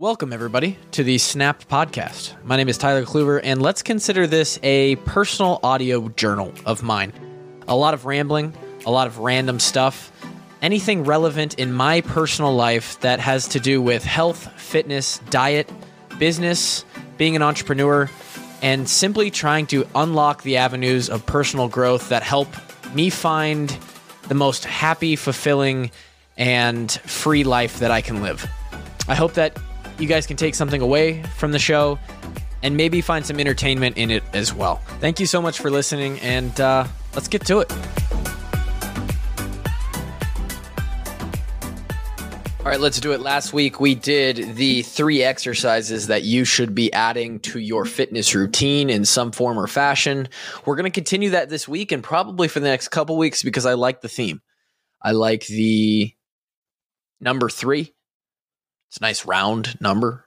Welcome, everybody, to the Snap Podcast. My name is Tyler Kluver, and let's consider this a personal audio journal of mine. A lot of rambling, a lot of random stuff, anything relevant in my personal life that has to do with health, fitness, diet, business, being an entrepreneur, and simply trying to unlock the avenues of personal growth that help me find the most happy, fulfilling, and free life that I can live. I hope that you guys can take something away from the show and maybe find some entertainment in it as well. Thank you so much for listening, and let's get to it. All right, let's do it. Last week, we did the 3 exercises that you should be adding to your fitness routine in some form or fashion. We're going to continue that this week and probably for the next couple weeks because I like the theme. I like the number 3. It's a nice round number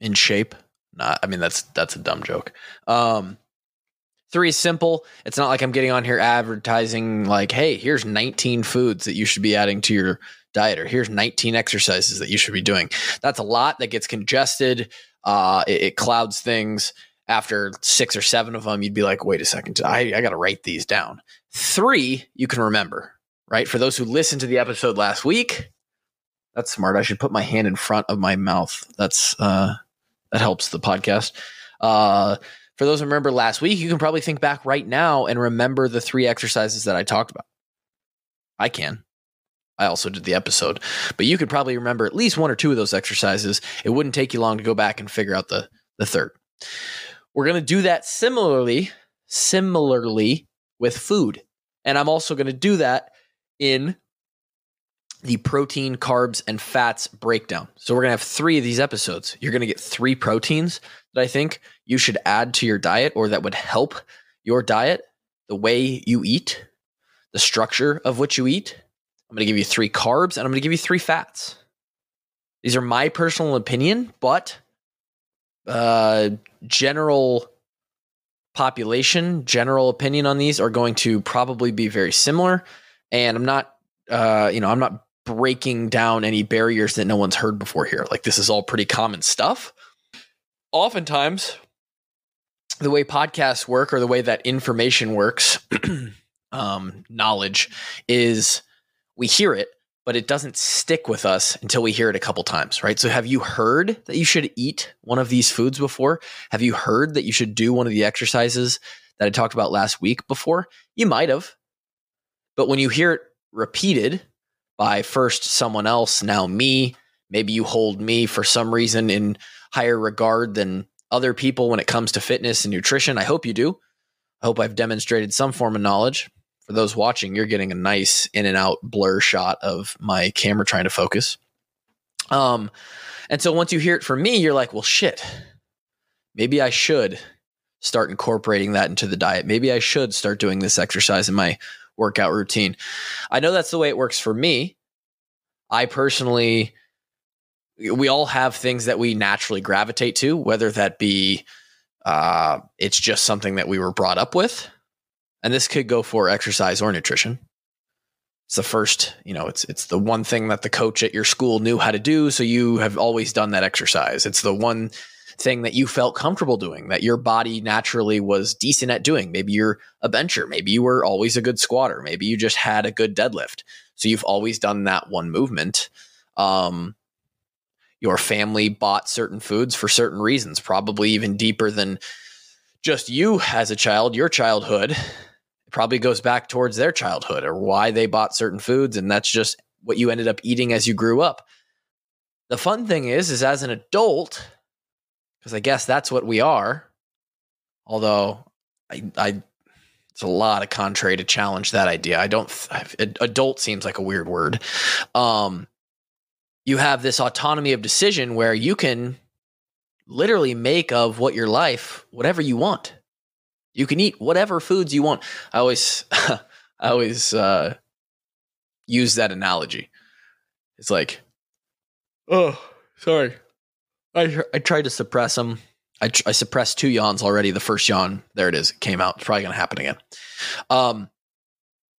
in shape. That's a dumb joke. 3 is simple. It's not like I'm getting on here advertising like, hey, here's 19 foods that you should be adding to your diet, or here's 19 exercises that you should be doing. That's a lot that gets congested. It clouds things. After 6 or 7 of them, you'd be like, wait a second, I got to write these down. 3, you can remember, right? For those who listened to the episode last week, that's smart. I should put my hand in front of my mouth. That helps the podcast. For those who remember last week, you can probably think back right now and remember the 3 exercises that I talked about. I can. I also did the episode, but you could probably remember at least 1 or 2 of those exercises. It wouldn't take you long to go back and figure out the 3rd. We're going to do that similarly with food. And I'm also going to do that in the protein, carbs, and fats breakdown. So we're going to have 3 of these episodes. You're going to get 3 proteins that I think you should add to your diet, or that would help your diet, the way you eat, the structure of what you eat. I'm going to give you 3 carbs, and I'm going to give you 3 fats. These are my personal opinion, but general population, general opinion on these are going to probably be very similar. And I'm not breaking down any barriers that no one's heard before here. Like, this is all pretty common stuff. Oftentimes, the way podcasts work, or the way that information works, knowledge, is we hear it, but it doesn't stick with us until we hear it a couple times, right? So have you heard that you should eat one of these foods before? Have you heard that you should do one of the exercises that I talked about last week before? You might have, but when you hear it repeated by first someone else, now me, maybe you hold me for some reason in higher regard than other people when it comes to fitness and nutrition. I hope you do. I hope I've demonstrated some form of knowledge. For those watching, you're getting a nice in and out blur shot of my camera trying to focus. And so once you hear it from me, you're like, well, shit, maybe I should start incorporating that into the diet. Maybe I should start doing this exercise in my workout routine. I know that's the way it works for me. I personally, we all have things that we naturally gravitate to, whether that be, it's just something that we were brought up with. And this could go for exercise or nutrition. It's the first, it's the one thing that the coach at your school knew how to do. So you have always done that exercise. It's the one thing that you felt comfortable doing, that your body naturally was decent at doing. Maybe you're a bencher. Maybe you were always a good squatter. Maybe you just had a good deadlift. So you've always done that one movement. Your family bought certain foods for certain reasons, probably even deeper than just you as a child. Your childhood probably goes back towards their childhood, or why they bought certain foods. And that's just what you ended up eating as you grew up. The fun thing is as an adult, because I guess that's what we are. Although it's a lot of contrary to challenge that idea. Adult seems like a weird word. You have this autonomy of decision where you can literally make of what your life, whatever you want. You can eat whatever foods you want. I always use that analogy. It's like, oh, sorry. I tried to suppress them. I suppressed 2 yawns already. The first yawn, there it is. It came out. It's probably going to happen again.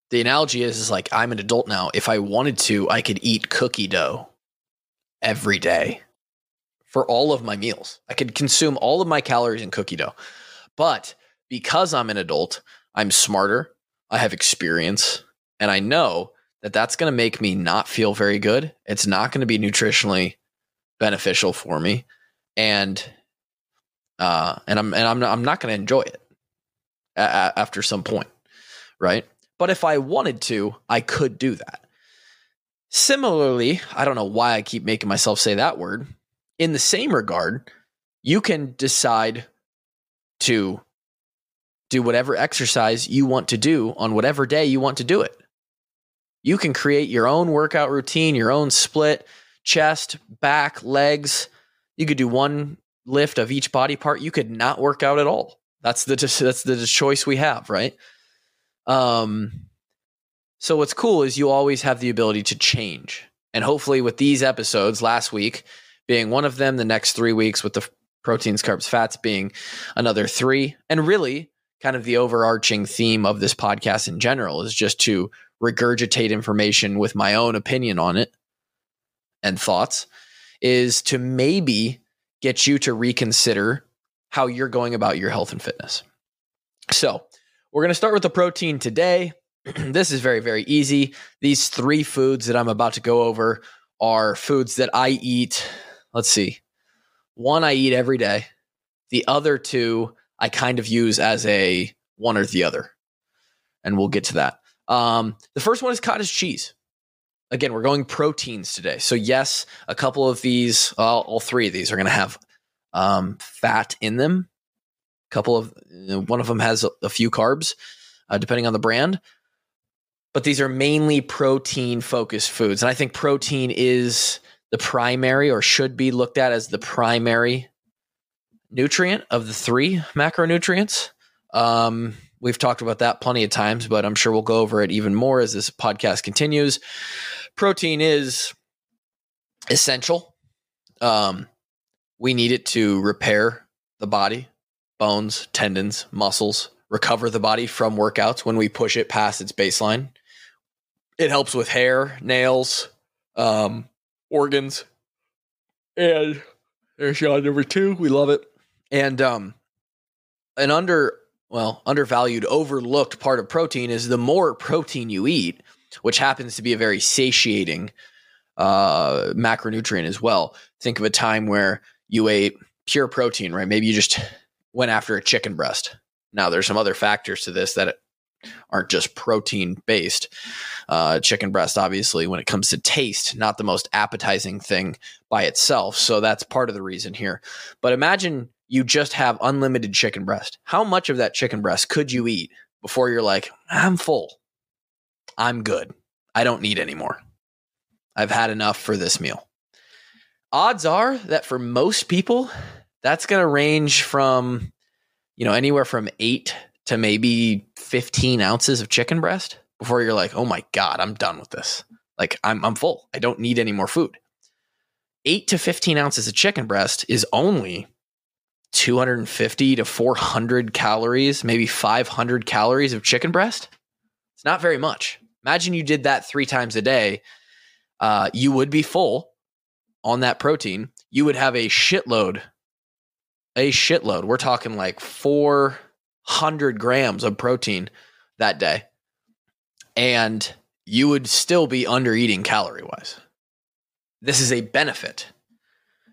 The analogy is like, I'm an adult now. If I wanted to, I could eat cookie dough every day for all of my meals. I could consume all of my calories in cookie dough. But because I'm an adult, I'm smarter, I have experience, and I know that that's going to make me not feel very good. It's not going to be nutritionally beneficial for me, and I'm not going to enjoy it after some point, right? But if I wanted to, I could do that. Similarly, I don't know why I keep making myself say that word. In the same regard, you can decide to do whatever exercise you want to do on whatever day you want to do it. You can create your own workout routine, your own split, chest, back, legs. You could do one lift of each body part. You could not work out at all. That's the choice we have, right? So what's cool is you always have the ability to change. And hopefully with these episodes, last week being one of them, the next 3 weeks with the proteins, carbs, fats being another three. And really kind of the overarching theme of this podcast in general is just to regurgitate information with my own opinion on it and thoughts, is to maybe get you to reconsider how you're going about your health and fitness. So we're going to start with the protein today. This is very, very easy. These three foods that I'm about to go over are foods that I eat. Let's see. One I eat every day. The other two I kind of use as a one or the other. And we'll get to that. The first one is cottage cheese. Again, we're going proteins today. So yes, a couple of these, all three of these are going to have fat in them. One of them has a few carbs, depending on the brand. But these are mainly protein-focused foods. And I think protein is the primary, or should be looked at as the primary nutrient of the three macronutrients. We've talked about that plenty of times, but I'm sure we'll go over it even more as this podcast continues. Protein is essential. We need it to repair the body, bones, tendons, muscles, recover the body from workouts when we push it past its baseline. It helps with hair, nails, organs. And there's yawn number two. We love it. And undervalued, overlooked part of protein is the more protein you eat, which happens to be a very satiating macronutrient as well. Think of a time where you ate pure protein, right? Maybe you just went after a chicken breast. Now, there's some other factors to this that aren't just protein-based. Chicken breast, obviously, when it comes to taste, not the most appetizing thing by itself. So that's part of the reason here. But imagine you just have unlimited chicken breast. How much of that chicken breast could you eat before you're like, I'm full. I'm good. I don't need any more. I've had enough for this meal. Odds are that for most people, that's going to range from, anywhere from 8 to maybe 15 ounces of chicken breast before you're like, oh my God, I'm done with this. Like I'm full. I don't need any more food. 8 to 15 ounces of chicken breast is only 250 to 400 calories, maybe 500 calories of chicken breast. It's not very much. Imagine you did that 3 times a day. You would be full on that protein. You would have a shitload. We're talking like 400 grams of protein that day. And you would still be under eating calorie wise. This is a benefit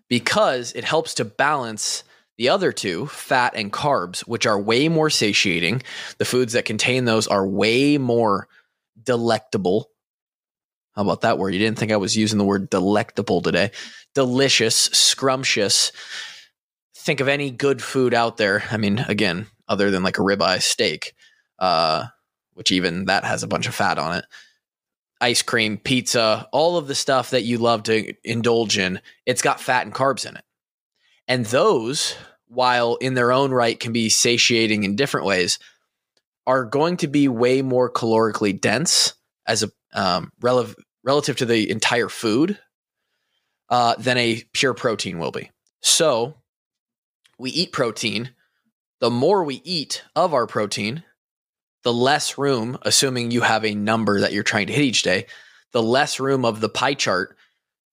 because it helps to balance the other two, fat and carbs, which are way more satiating. The foods that contain those are way more delectable. How about that word? You didn't think I was using the word delectable today. Delicious, scrumptious. Think of any good food out there. I mean, again, other than like a ribeye steak, which even that has a bunch of fat on it. Ice cream, pizza, all of the stuff that you love to indulge in, it's got fat and carbs in it. And those, while in their own right can be satiating in different ways, are going to be way more calorically dense as a relative to the entire food than a pure protein will be. So we eat protein. The more we eat of our protein, the less room, assuming you have a number that you're trying to hit each day, the less room of the pie chart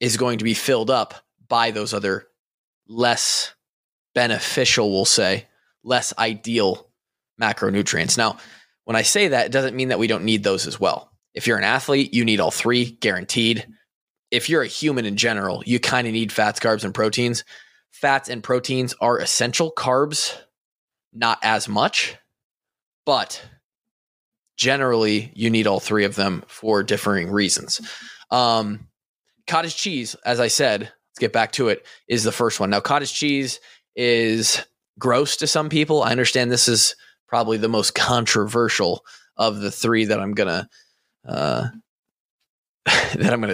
is going to be filled up by those other less beneficial, we'll say, less ideal macronutrients. Now, when I say that, it doesn't mean that we don't need those as well. If you're an athlete, you need all three, guaranteed. If you're a human in general, you kind of need fats, carbs, and proteins. Fats and proteins are essential. Carbs, not as much, but generally you need all three of them for differing reasons. Cottage cheese, as I said, let's get back to it, is the first one. Now, cottage cheese is gross to some people. I understand this is probably the most controversial of the three that I'm going to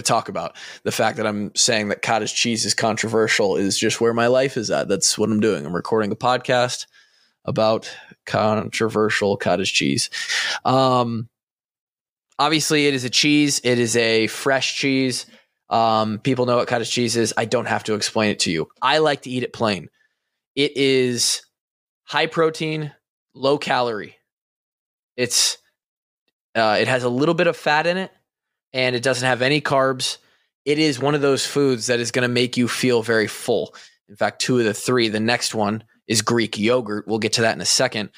talk about. The fact that I'm saying that cottage cheese is controversial is just where my life is at. That's what I'm doing. I'm recording a podcast about controversial cottage cheese. Obviously, it is a cheese. It is a fresh cheese. People know what cottage cheese is. I don't have to explain it to you. I like to eat it plain. It is high protein, low calorie. It has a little bit of fat in it, and it doesn't have any carbs. It is one of those foods that is going to make you feel very full. In fact, two of the three. The next one is Greek yogurt. We'll get to that in a second.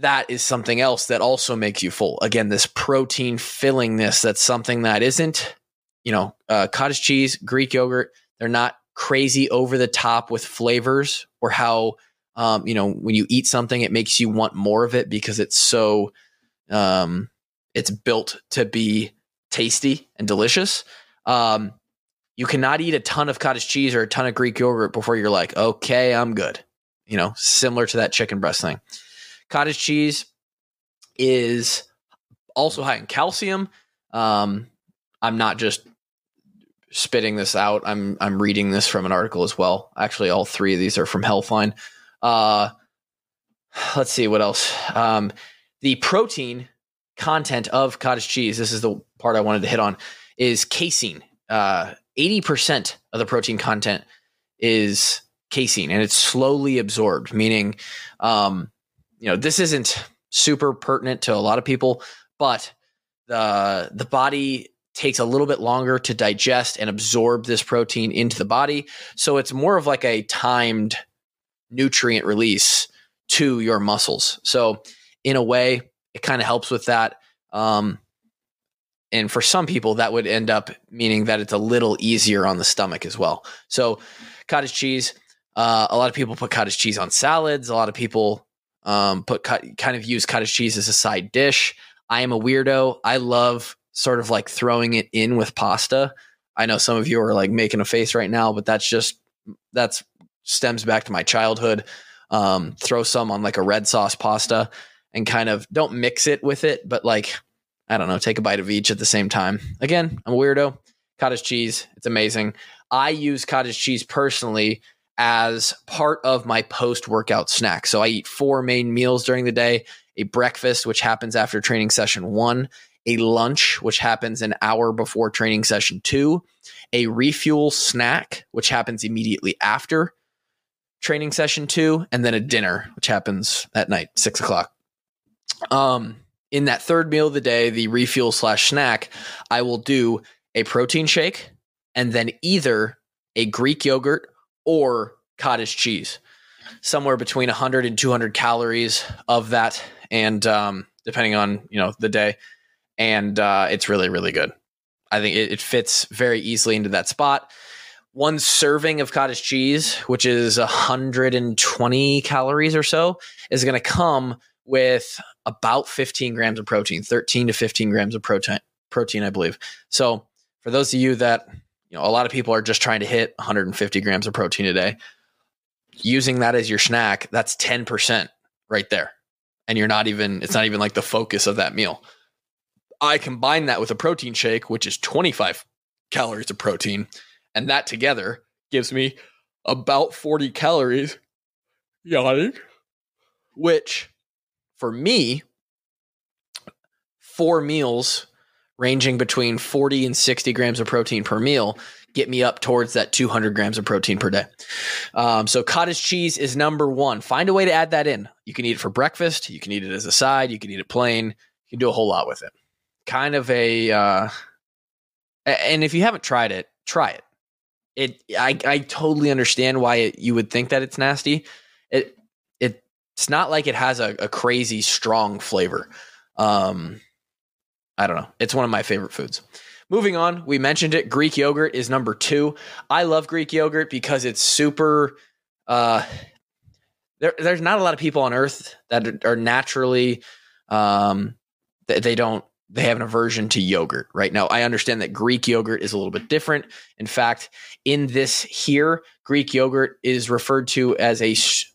That is something else that also makes you full. Again, this protein fillingness, that's something that isn't, cottage cheese, Greek yogurt, they're not crazy over the top with flavors or how, when you eat something, it makes you want more of it because it's so... it's built to be tasty and delicious. You cannot eat a ton of cottage cheese or a ton of Greek yogurt before you're like, okay, I'm good. Similar to that chicken breast thing. Cottage cheese is also high in calcium. I'm not just spitting this out. I'm reading this from an article as well. Actually, all three of these are from Healthline. Let's see what else. The protein content of cottage cheese, this is the part I wanted to hit on, is casein. 80% of the protein content is casein, and it's slowly absorbed, meaning, this isn't super pertinent to a lot of people, but the body takes a little bit longer to digest and absorb this protein into the body. So it's more of like a timed nutrient release to your muscles. So in a way, it kind of helps with that. And for some people, that would end up meaning that it's a little easier on the stomach as well. So cottage cheese, a lot of people put cottage cheese on salads. A lot of people use cottage cheese as a side dish. I am a weirdo. I love sort of like throwing it in with pasta. I know some of you are like making a face right now, but that stems back to my childhood. Throw some on like a red sauce pasta. And kind of don't mix it with it, but like, I don't know, take a bite of each at the same time. Again, I'm a weirdo. Cottage cheese, it's amazing. I use cottage cheese personally as part of my post-workout snack. So I eat four main meals during the day, a breakfast, which happens after training session 1, a lunch, which happens an hour before training session 2, a refuel snack, which happens immediately after training session 2, and then a dinner, which happens at night, 6:00. In that third meal of the day, the refuel / snack, I will do a protein shake and then either a Greek yogurt or cottage cheese, somewhere between 100 and 200 calories of that. And, depending on, the day, and, it's really, really good. I think it fits very easily into that spot. One serving of cottage cheese, which is 120 calories or so, is going to come with about 15 grams of protein, 13 to 15 grams of protein, I believe. So for those of you that, a lot of people are just trying to hit 150 grams of protein a day, using that as your snack, that's 10% right there. And it's not even like the focus of that meal. I combine that with a protein shake, which is 25 calories of protein. And that together gives me about 40 calories, which... for me, four meals ranging between 40 and 60 grams of protein per meal get me up towards that 200 grams of protein per day. So cottage cheese is number one. Find a way to add that in. You can eat it for breakfast. You can eat it as a side. You can eat it plain. You can do a whole lot with it. Kind of and if you haven't tried it, try it. I totally understand why you would think that it's nasty. It's not like it has a crazy strong flavor. I don't know. It's one of my favorite foods. Moving on, we mentioned it. Greek yogurt is number 2. I love Greek yogurt because it's super. There's not a lot of people on earth that are naturally. They have an aversion to yogurt right now. I understand that Greek yogurt is a little bit different. In fact, in this here, Greek yogurt is referred to as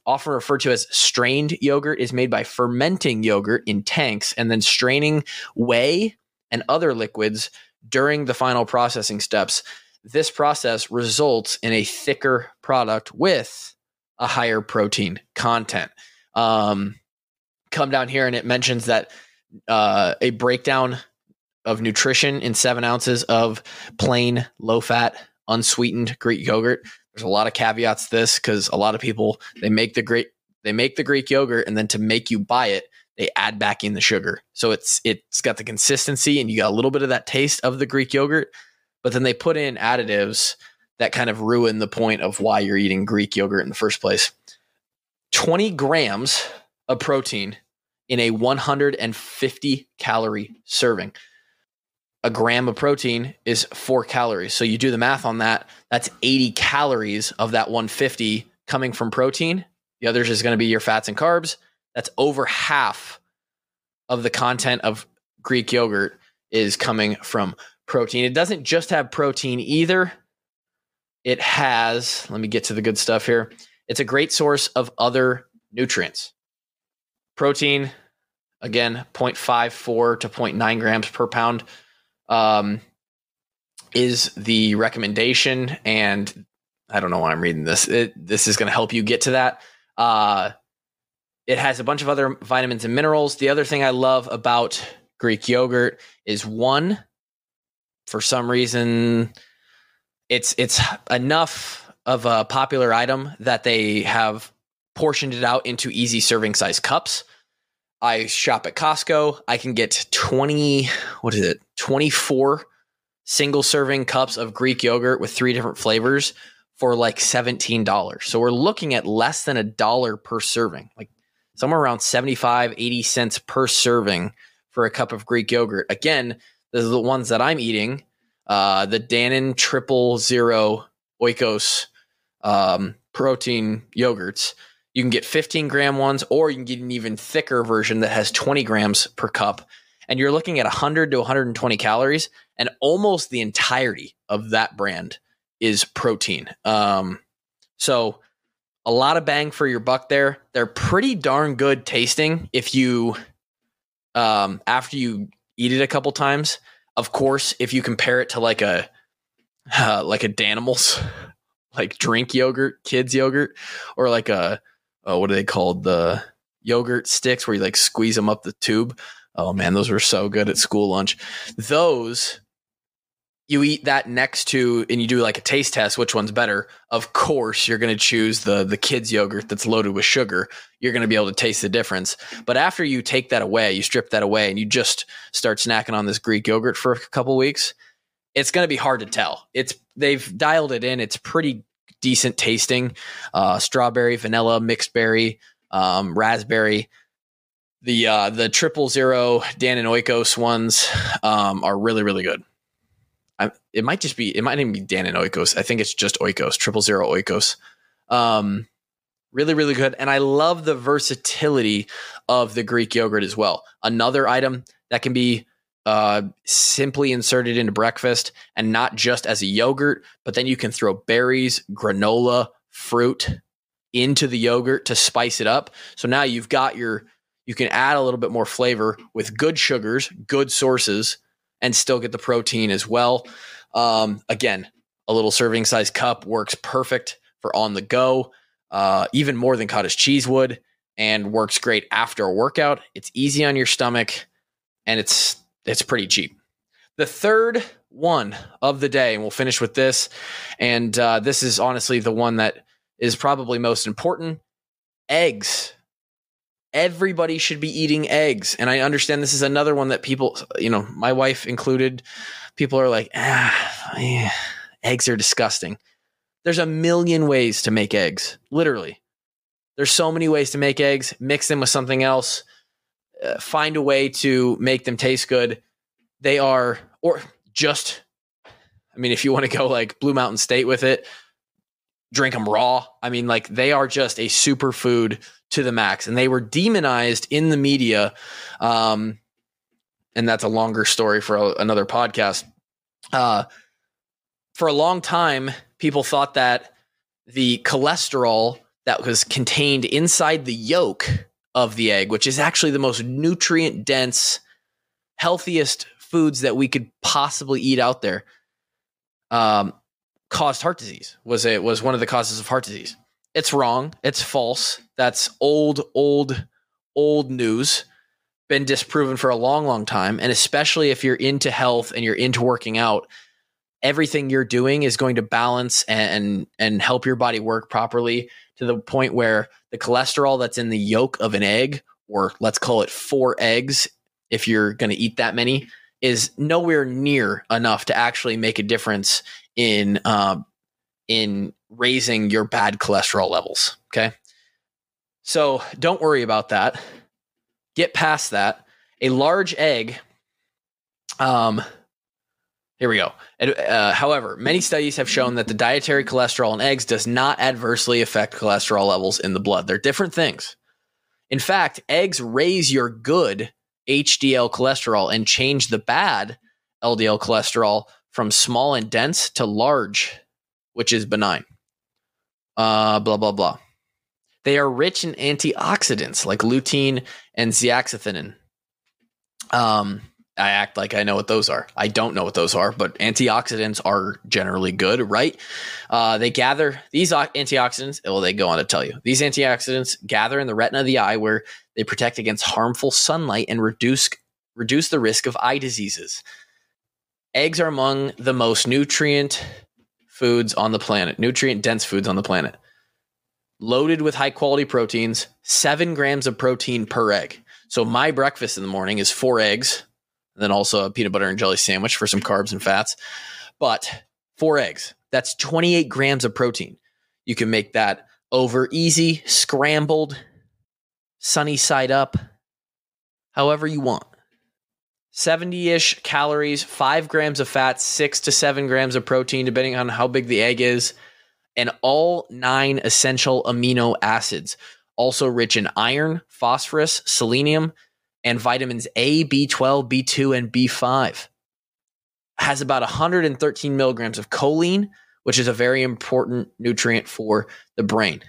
often referred to as strained yogurt, is made by fermenting yogurt in tanks and then straining whey and other liquids during the final processing steps. This process results in a thicker product with a higher protein content. Come down here and it mentions that a breakdown of nutrition in 7 ounces of plain, low-fat, unsweetened Greek yogurt. There's a lot of caveats to this because a lot of people, they make the Greek yogurt, and then to make you buy it, they add back in the sugar. So it's got the consistency and you got a little bit of that taste of the Greek yogurt, but then they put in additives that kind of ruin the point of why you're eating Greek yogurt in the first place. 20 grams of protein in a 150 calorie serving. A gram of protein is 4 calories. So you do the math on that. That's 80 calories of that 150 coming from protein. The others is going to be your fats and carbs. That's over half of the content of Greek yogurt is coming from protein. It doesn't just have protein either. It has, let me get to the good stuff here. It's a great source of other nutrients. Protein, again, 0.54 to 0.9 grams per pound is the recommendation. And I don't know why I'm reading this. This is going to help you get to that. It has a bunch of other vitamins and minerals. The other thing I love about Greek yogurt is, one, for some reason, it's enough of a popular item that they have portioned it out into easy serving size cups. I shop at Costco. I can get 24 single serving cups of Greek yogurt with 3 different flavors for like $17. So we're looking at less than $1 per serving, like somewhere around 75, 80 cents per serving for a cup of Greek yogurt. Again, this is the ones that I'm eating, the Dannon 000 Oikos protein yogurts. You can get 15 gram ones, or you can get an even thicker version that has 20 grams per cup. And you're looking at 100 to 120 calories, and almost the entirety of that brand is protein. So a lot of bang for your buck there. They're pretty darn good tasting if you, after you eat it a couple times. Of course, if you compare it to like a Danimals, like drink yogurt, kids yogurt, or like what are they called? The yogurt sticks where you like squeeze them up the tube. Oh man, those were so good at school lunch. Those, you eat that next to, and you do like a taste test, which one's better. Of course, you're going to choose the kids yogurt that's loaded with sugar. You're going to be able to taste the difference. But after you take that away, you strip that away, and you just start snacking on this Greek yogurt for a couple weeks, it's going to be hard to tell. They've dialed it in. It's pretty decent tasting. Strawberry, vanilla, mixed berry, raspberry. The 000 Dan and Oikos ones are really, really good. It might even be Dan and Oikos. I think it's just Oikos, 000 Oikos. Really, really good. And I love the versatility of the Greek yogurt as well. Another item that can be simply inserted into breakfast, and not just as a yogurt, but then you can throw berries, granola, fruit into the yogurt to spice it up. So now you can add a little bit more flavor with good sugars, good sources, and still get the protein as well. Again, a little serving size cup works perfect for on the go, even more than cottage cheese would, and works great after a workout. It's easy on your stomach, and it's pretty cheap. The third one of the day, and we'll finish with this, and this is honestly the one that is probably most important. Eggs. Everybody should be eating eggs. And I understand this is another one that people, my wife included, people are like, eggs are disgusting. There's a million ways to make eggs. Literally. There's so many ways to make eggs, mix them with something else, find a way to make them taste good. They are, or just, I mean, if you want to go like Blue Mountain State with it, drink them raw. I mean, like they are just a superfood to the max, and they were demonized in the media. And that's a longer story for another podcast. For a long time, people thought that the cholesterol that was contained inside the yolk of the egg, which is actually the most nutrient dense, healthiest foods that we could possibly eat out there, caused heart disease. Was one of the causes of heart disease. It's wrong. It's false. That's old news. Been disproven for a long time. And especially if you're into health and you're into working out, everything you're doing is going to balance and help your body work properly to the point where the cholesterol that's in the yolk of an egg, or let's call it 4 eggs, if you're going to eat that many, is nowhere near enough to actually make a difference in raising your bad cholesterol levels. Okay. So don't worry about that. Get past that. A large egg. Here we go. However, many studies have shown that the dietary cholesterol in eggs does not adversely affect cholesterol levels in the blood. They're different things. In fact, eggs raise your good HDL cholesterol and change the bad LDL cholesterol from small and dense to large, which is benign. Blah, blah, blah. They are rich in antioxidants like lutein and zeaxanthin. I act like I know what those are. I don't know what those are, but antioxidants are generally good, right? They gather these antioxidants. Well, they go on to tell you. These antioxidants gather in the retina of the eye, where they protect against harmful sunlight and reduce the risk of eye diseases. Eggs are among the most nutrient-dense foods on the planet. Loaded with high-quality proteins, 7 grams of protein per egg. So my breakfast in the morning is 4 eggs, and then also a peanut butter and jelly sandwich for some carbs and fats. But 4 eggs, that's 28 grams of protein. You can make that over easy, scrambled, sunny side up, however you want. 70-ish calories, 5 grams of fat, 6 to 7 grams of protein, depending on how big the egg is, and all 9 essential amino acids, also rich in iron, phosphorus, selenium, and vitamins A, B12, B2, and B5. Has about 113 milligrams of choline, which is a very important nutrient for the brain.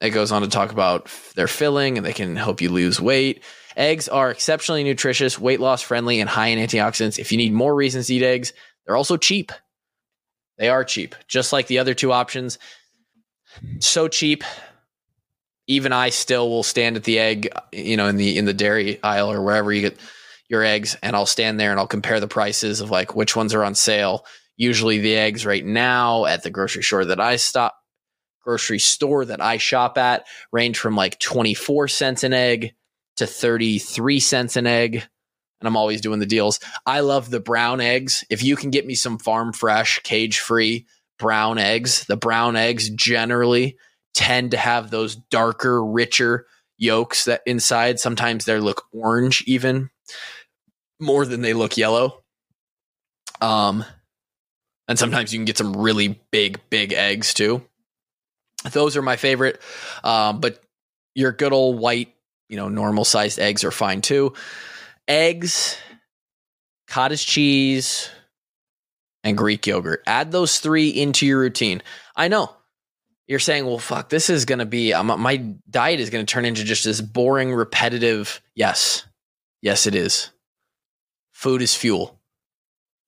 It goes on to talk about their filling, and they can help you lose weight. Eggs are exceptionally nutritious, weight loss friendly, and high in antioxidants. If you need more reasons to eat eggs, they're also cheap. They are cheap, just like the other two options. So cheap, even I still will stand at the egg, in the dairy aisle or wherever you get your eggs, and I'll stand there and I'll compare the prices of like which ones are on sale. Usually the eggs right now at the grocery store that I shop at range from like 24 cents an egg to 33 cents an egg. And I'm always doing the deals. I love the brown eggs. If you can get me some farm fresh, cage free brown eggs, the brown eggs generally tend to have those darker, richer yolks that inside. Sometimes they look orange even more than they look yellow. And sometimes you can get some really big eggs too. Those are my favorite. But your good old white, normal sized eggs are fine too. Eggs, cottage cheese, and Greek yogurt. Add those 3 into your routine. I know you're saying, well, fuck, this is going to be, my diet is going to turn into just this boring, repetitive. Yes, it is. Food is fuel.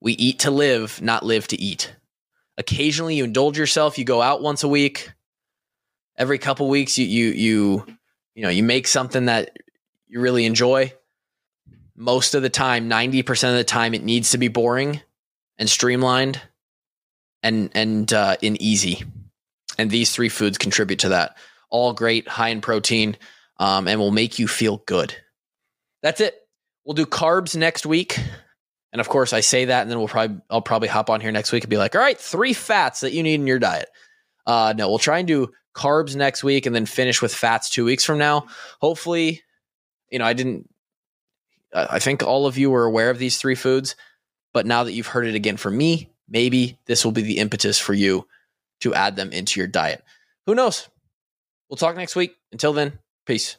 We eat to live, not live to eat. Occasionally you indulge yourself. You go out once a week. Every couple weeks you make something that you really enjoy. Most of the time, 90% of the time, it needs to be boring and streamlined and easy. And these 3 foods contribute to that. All great, high in protein, and will make you feel good. That's it. We'll do carbs next week. And of course I say that, and then I'll probably hop on here next week and be like, all right, 3 fats that you need in your diet. No, we'll try and do carbs next week and then finish with fats 2 weeks from now. Hopefully, I think all of you were aware of these 3 foods, but now that you've heard it again from me, maybe this will be the impetus for you to add them into your diet. Who knows? We'll talk next week. Until then, peace.